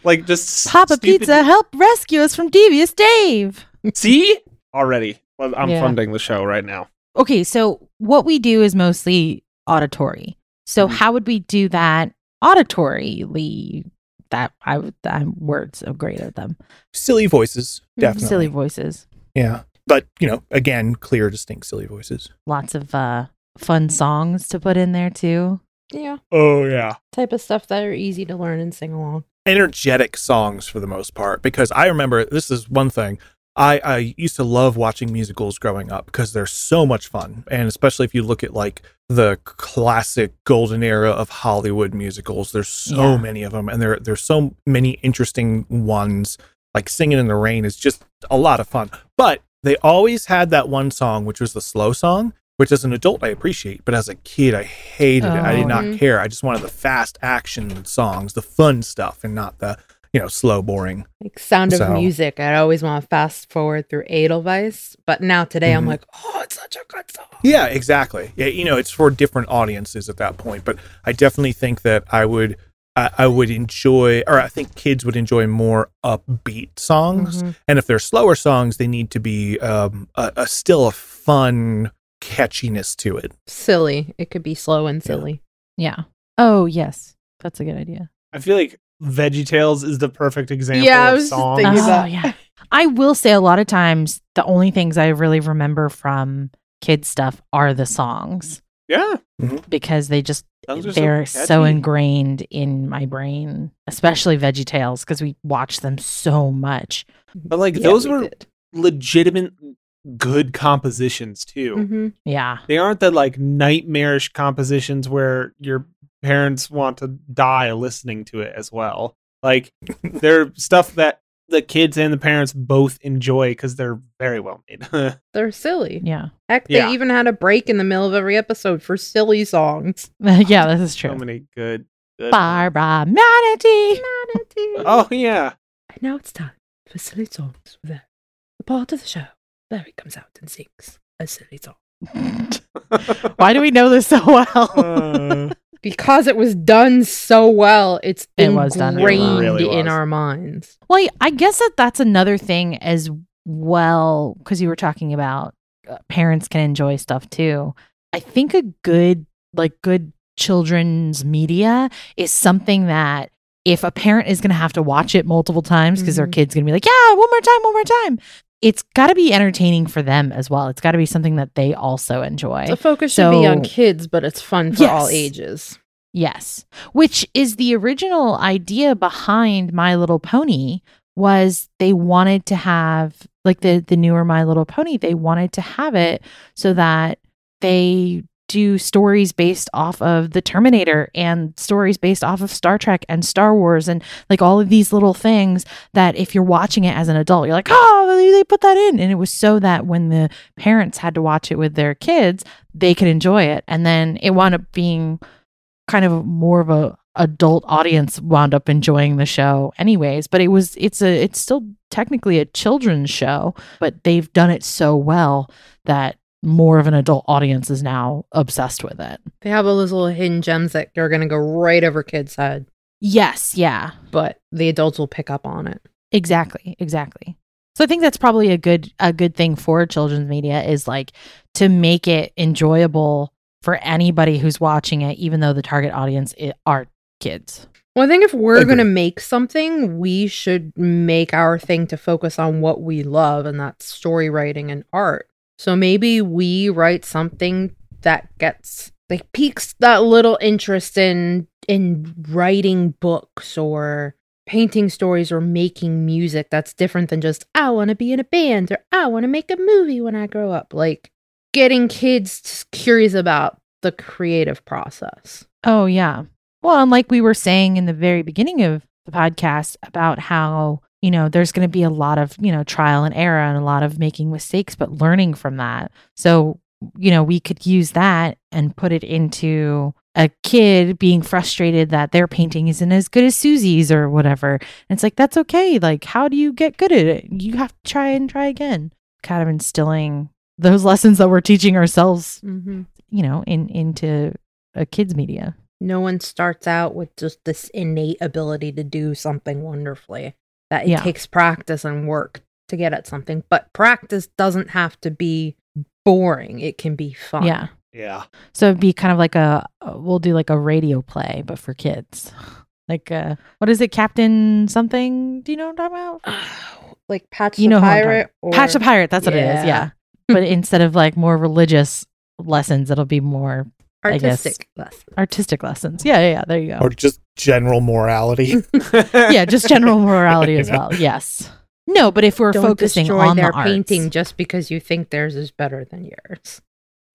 Like, just Papa stupid... Pizza, help rescue us from Devious Dave. See, already, well, I'm yeah. funding the show right now. Okay, so what we do is mostly auditory. So mm-hmm. how would we do that auditorily? That I would, I'm words are great at them. Silly voices, definitely. Silly voices. Yeah, but you know, again, clear, distinct, silly voices. Lots of uh, fun songs to put in there too. Yeah. Oh yeah. Type of stuff that are easy to learn and sing along. Energetic songs for the most part, because I remember this is one thing. I, I used to love watching musicals growing up because they're so much fun. And especially if you look at like the classic golden era of Hollywood musicals, there's so yeah. many of them. And there, there's so many interesting ones. Like Singing in the Rain is just a lot of fun. But they always had that one song, which was the slow song, which as an adult I appreciate. But as a kid, I hated oh. it. I did not mm-hmm. care. I just wanted the fast action songs, the fun stuff, and not the... you know, slow, boring. Like Sound of so. Music. I always want to fast forward through Edelweiss, but now today mm-hmm. I'm like, oh, it's such a good song. Yeah, exactly. Yeah, you know, it's for different audiences at that point, but I definitely think that I would, I, I would enjoy, or I think kids would enjoy more upbeat songs. Mm-hmm. And if they're slower songs, they need to be um, a, a still a fun catchiness to it. Silly. It could be slow and silly. Yeah. yeah. Oh, yes. That's a good idea. I feel like VeggieTales is the perfect example yeah, of songs. Yeah, I was just thinking that. Oh, yeah. I will say a lot of times the only things I really remember from kids stuff are the songs. Yeah. Mm-hmm. Because they just, songs they're so, so ingrained in my brain, especially VeggieTales, because we watched them so much. But like yeah, those we were did. legitimate good compositions too. Mm-hmm. Yeah. They aren't the like nightmarish compositions where you're parents want to die listening to it as well. Like, they're stuff that the kids and the parents both enjoy because they're very well made. They're silly. Yeah. Heck, yeah. They even had a break in the middle of every episode for silly songs. Yeah, this is true. So many good. good Barbara Manatee. Oh, yeah. And now it's time for silly songs. With the part of the show where it comes out and sings a silly song. Why do we know this so well? uh... Because it was done so well, it's ingrained it was done really well. Really was. in our minds. Well, I guess that that's another thing as well, because you were talking about parents can enjoy stuff too. I think a good, like good children's media is something that if a parent is going to have to watch it multiple times because mm-hmm. their kid's going to be like, yeah, one more time, one more time. It's got to be entertaining for them as well. It's got to be something that they also enjoy. The focus should so, be on kids, but it's fun for yes. all ages. Yes. Which is the original idea behind My Little Pony was they wanted to have, like the, the newer My Little Pony, they wanted to have it so that they do stories based off of The Terminator and stories based off of Star Trek and Star Wars and like all of these little things that if you're watching it as an adult, you're like, oh, they put that in. And it was so that when the parents had to watch it with their kids, they could enjoy it. And then it wound up being kind of more of a adult audience wound up enjoying the show anyways. But it was, it's a, it's still technically a children's show, but they've done it so well that more of an adult audience is now obsessed with it. They have all those little hidden gems that are going to go right over kids' head. Yes, yeah. But the adults will pick up on it. Exactly, exactly. So I think that's probably a good a good thing for children's media is like to make it enjoyable for anybody who's watching it, even though the target audience is, are kids. Well, I think if we're going to make something, we should make our thing to focus on what we love, and that's story writing and art. So maybe we write something that gets, like, piques that little interest in in writing books or painting stories or making music that's different than just, I want to be in a band or I want to make a movie when I grow up. Like, getting kids curious about the creative process. Oh, yeah. Well, and like we were saying in the very beginning of the podcast about how, you know, there's going to be a lot of, you know, trial and error and a lot of making mistakes, but learning from that. So you know, we could use that and put it into a kid being frustrated that their painting isn't as good as Susie's or whatever. And it's like, that's okay. Like, how do you get good at it? You have to try and try again. Kind of instilling those lessons that we're teaching ourselves, mm-hmm. you know, in into a kid's media. No one starts out with just this innate ability to do something wonderfully. That it yeah. takes practice and work to get at something. But practice doesn't have to be boring. It can be fun. Yeah. Yeah. So it'd be kind of like a, we'll do like a radio play, but for kids. Like, uh, what is it, Captain something? Do you know what I'm talking about? Like Patch you the know Pirate? Or... Patch the Pirate, that's yeah. what it is, yeah. But instead of like more religious lessons, it'll be more artistic lessons. Artistic lessons. Yeah, yeah, yeah, there you go. Or just general morality. yeah, just general morality as well, yes. No, but if we're Don't focusing on their the arts, painting just because you think theirs is better than yours.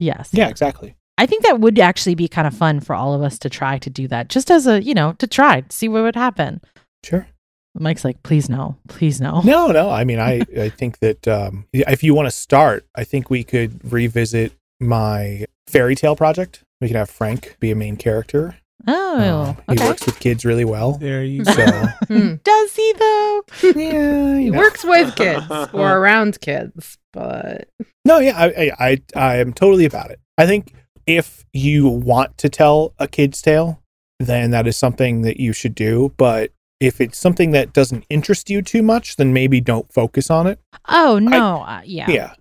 Yes. Yeah, exactly. I think that would actually be kind of fun for all of us to try to do that, just as a, you know, to try, to see what would happen. Sure. Mike's like, please no, please no. No, no. I mean, I, I think that um, if you want to start, I think we could revisit my fairy tale project. We could have Frank be a main character. Oh, um, okay. He works with kids really well. There you go. So. Does he though? Yeah, he know. works with kids or around kids, but no, yeah, I, I, I am totally about it. I think if you want to tell a kid's tale, then that is something that you should do. But if it's something that doesn't interest you too much, then maybe don't focus on it. Oh no, I, uh, yeah, yeah.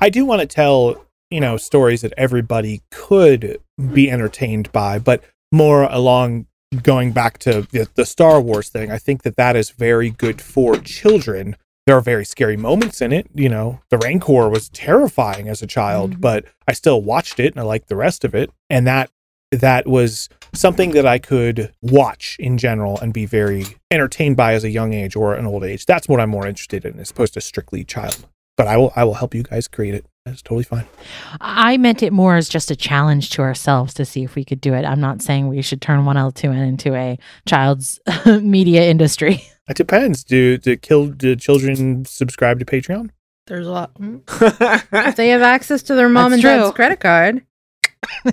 I do want to tell you know stories that everybody could be entertained by, but. More along going back to the, the Star Wars thing, I think that that is very good for children. There are very scary moments in it. You know, the Rancor was terrifying as a child, mm-hmm. but I still watched it and I liked the rest of it. And that that was something that I could watch in general and be very entertained by as a young age or an old age. That's what I'm more interested in as opposed to strictly child. But I will I will help you guys create it. It's totally fine. I meant it more as just a challenge to ourselves to see if we could do it. I'm not saying we should turn one L two N into a child's media industry. It depends. Do do kill do children subscribe to Patreon? There's a lot. If they have access to their mom That's and true. dad's credit card.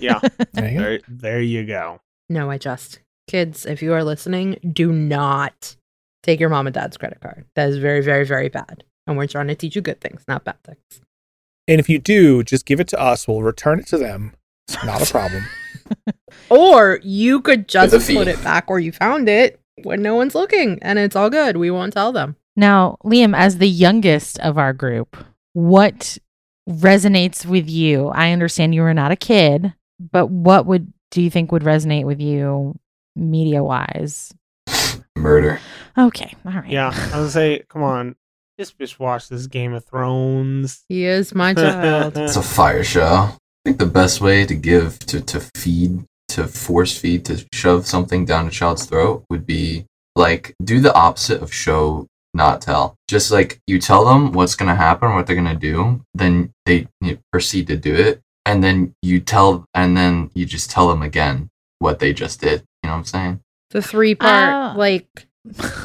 Yeah. There you go. There, there you go. No, I just kids. If you are listening, do not take your mom and dad's credit card. That is very, very, very bad. And we're trying to teach you good things, not bad things. And if you do, just give it to us. We'll return it to them. It's not a problem. Or you could just put it back where you found it when no one's looking. And it's all good. We won't tell them. Now, Liam, as the youngest of our group, what resonates with you? I understand you were not a kid, but what would do you think would resonate with you media-wise? Murder. Okay. All right. Yeah. I was going to say, come on. This bitch watched this Game of Thrones. He is my child. It's a fire show. I think the best way to give, to, to feed, to force feed, to shove something down a child's throat would be, like, do the opposite of show, not tell. Just, like, you tell them what's going to happen, what they're going to do, then they you proceed to do it, and then you tell, and then you just tell them again what they just did. You know what I'm saying? The three-part, uh. like...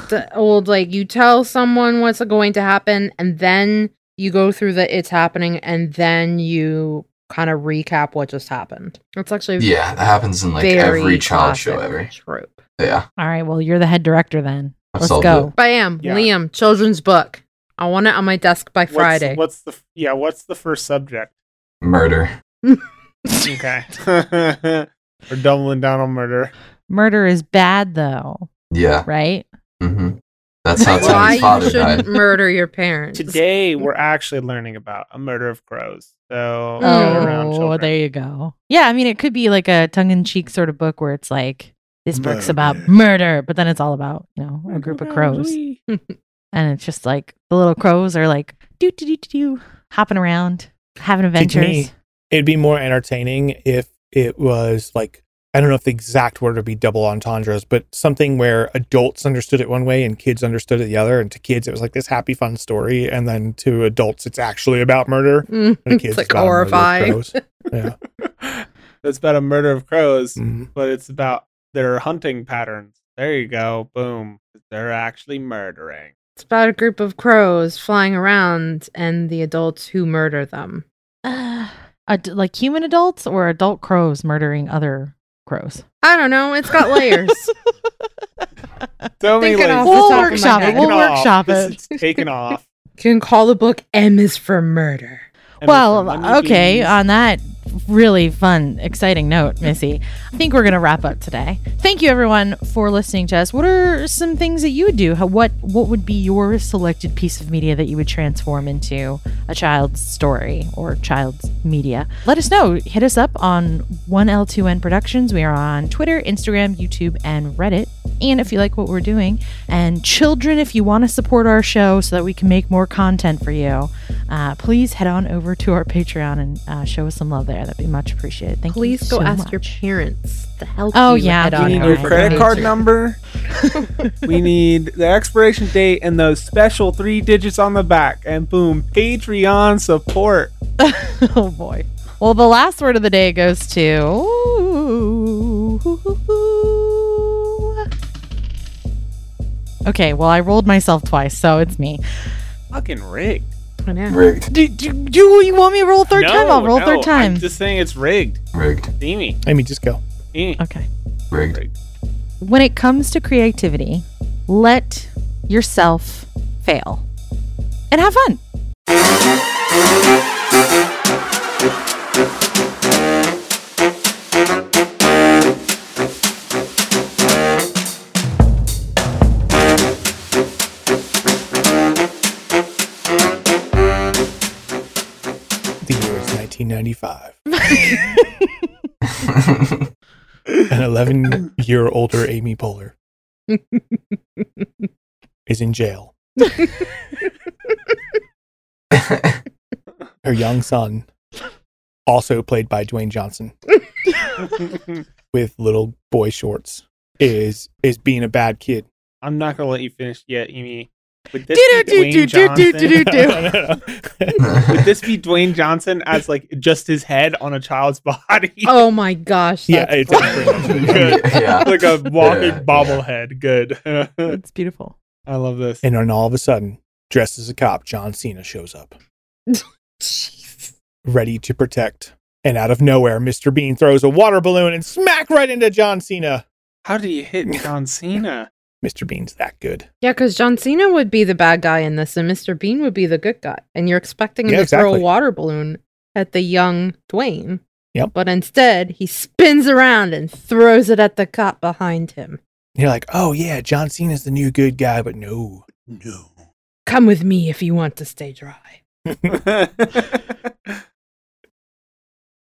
the old, like, you tell someone what's going to happen and then you go through the it's happening and then you kind of recap what just happened. That's actually yeah that happens in like every child show ever. Trope. Yeah. All right, well, you're the head director then. I've let's go it. I am yeah. Liam, children's book. I want it on my desk by Friday. What's, what's the yeah what's the first subject? Murder. Okay. We're doubling down on murder. Murder is bad though. Yeah. Right? Mm-hmm. That's how Tommy's father died. Why you shouldn't murder your parents. Today, we're actually learning about a murder of crows. So, oh, go around children. There you go. Yeah, I mean, it could be like a tongue-in-cheek sort of book where it's like, this murder. book's about murder, but then it's all about, you know, a group of crows. And it's just like, the little crows are like, do-do-do-do-do, hopping around, having adventures. To me, it'd be more entertaining if it was like, I don't know if the exact word would be double entendres, but something where adults understood it one way and kids understood it the other. And to kids, it was like this happy, fun story. And then to adults, it's actually about murder. Mm, and kids, it's like horrifying. Yeah. It's about a murder of crows, mm-hmm. but it's about their hunting patterns. There you go. Boom. They're actually murdering. It's about a group of crows flying around and the adults who murder them. Uh, Ad- like human adults or adult crows murdering other crows? I don't know. It's got layers. So many layers. We'll workshop it. We'll workshop it. It's taken off. Can call the book M is for Murder. M well, for okay. Games. On that really fun, exciting note, Missy, I think we're going to wrap up today. Thank you, everyone, for listening to us. What are some things that you would do? How, what, what would be your selected piece of media that you would transform into a child's story or child's media? Let us know. Hit us up on one L two N Productions. We are on Twitter, Instagram, YouTube, and Reddit. And if you like what we're doing, and children, if you want to support our show so that we can make more content for you, uh, please head on over to our Patreon and uh, show us some love there. That'd be much appreciated. Thank please you so much. Please go ask your parents to help oh, you. Oh, yeah. We need your right. credit card number. We need the expiration date and those special three digits on the back. And boom, Patreon support. Oh, boy. Well, the last word of the day goes to... Okay, well, I rolled myself twice, so it's me. Fucking rigged. I know. Rigged. Do, do, do you want me to roll third no, time? I'll roll no, third time. I'm just saying it's rigged. Rigged. Amy. Amy, just go. Amy. Okay. Rigged. rigged. When it comes to creativity, let yourself fail. And have fun. nineteen ninety-five An eleven-year-older Amy Poehler is in jail. Her young son, also played by Dwayne Johnson, with little boy shorts, is is being a bad kid. I'm not gonna let you finish yet, Amy. Would this be Dwayne Johnson as like just his head on a child's body? Oh my gosh. Yeah, it's good. Yeah. Like a walking yeah. bobblehead. Good. It's beautiful. I love this. And then all of a sudden, dressed as a cop, John Cena shows up. Ready to protect. And out of nowhere, Mister Bean throws a water balloon and smack right into John Cena. How do you hit John Cena? Mister Bean's that good. Yeah, because John Cena would be the bad guy in this, and Mister Bean would be the good guy. And you're expecting him yeah, to exactly. throw a water balloon at the young Dwayne. Yep. But instead, he spins around and throws it at the cop behind him. And you're like, oh yeah, John Cena's the new good guy, but no, no. Come with me if you want to stay dry.